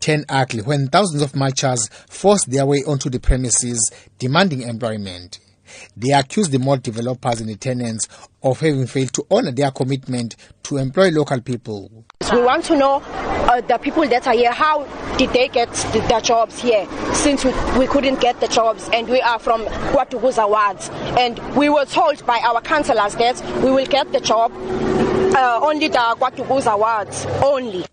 turned ugly when thousands of marchers forced their way onto the premises demanding employment. They accused the mall developers and the tenants of having failed to honor their commitment to employ local people. We want to know the people that are here, how did they get the jobs here, since we couldn't get the jobs and we are from KwaDukuza wards. And we were told by our councillors that we will get the job, only the KwaDukuza wards, only.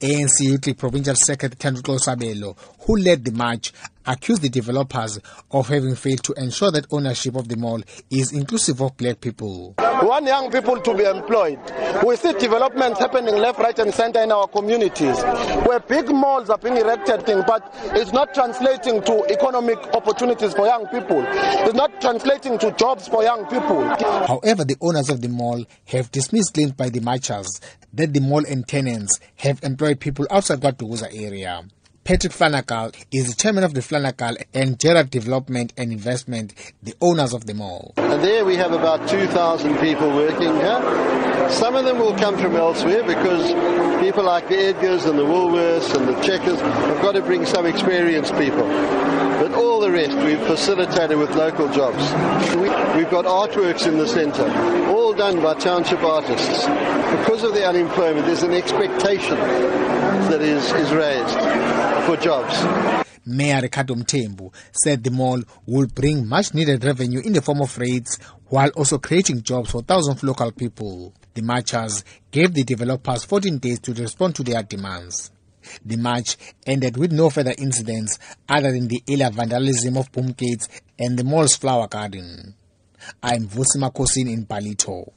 ANC Youth Provincial Secretary Kendrick Osabello, who led the march, accused the developers of having failed to ensure that ownership of the mall is inclusive of black people. We want young people to be employed. We see developments happening left, right and centre in our communities, where big malls are being erected, but it's not translating to economic opportunities for young people. It's not translating to jobs for young people. However, the owners of the mall have dismissed claims by the marchers that the mall and tenants have employed people outside KwaDukuza area. Patrick Flanagan is the chairman of the Flanagan and Gerrard Development and Investment, the owners of the mall. And there we have about 2,000 people working here. Some of them will come from elsewhere because people like the Edgars and the Woolworths and the Checkers have got to bring some experienced people. But all the rest we've facilitated with local jobs. We've got artworks in the centre, all done by township artists. Because of the unemployment, there's an expectation that is raised for jobs. Mayor Kadum Mtembu said the mall will bring much needed revenue in the form of rates while also creating jobs for thousands of local people. The marchers gave the developers 14 days to respond to their demands. The march ended with no further incidents other than the earlier vandalism of boom gates and the mall's flower garden. I'm Wusima Kosin in Ballito.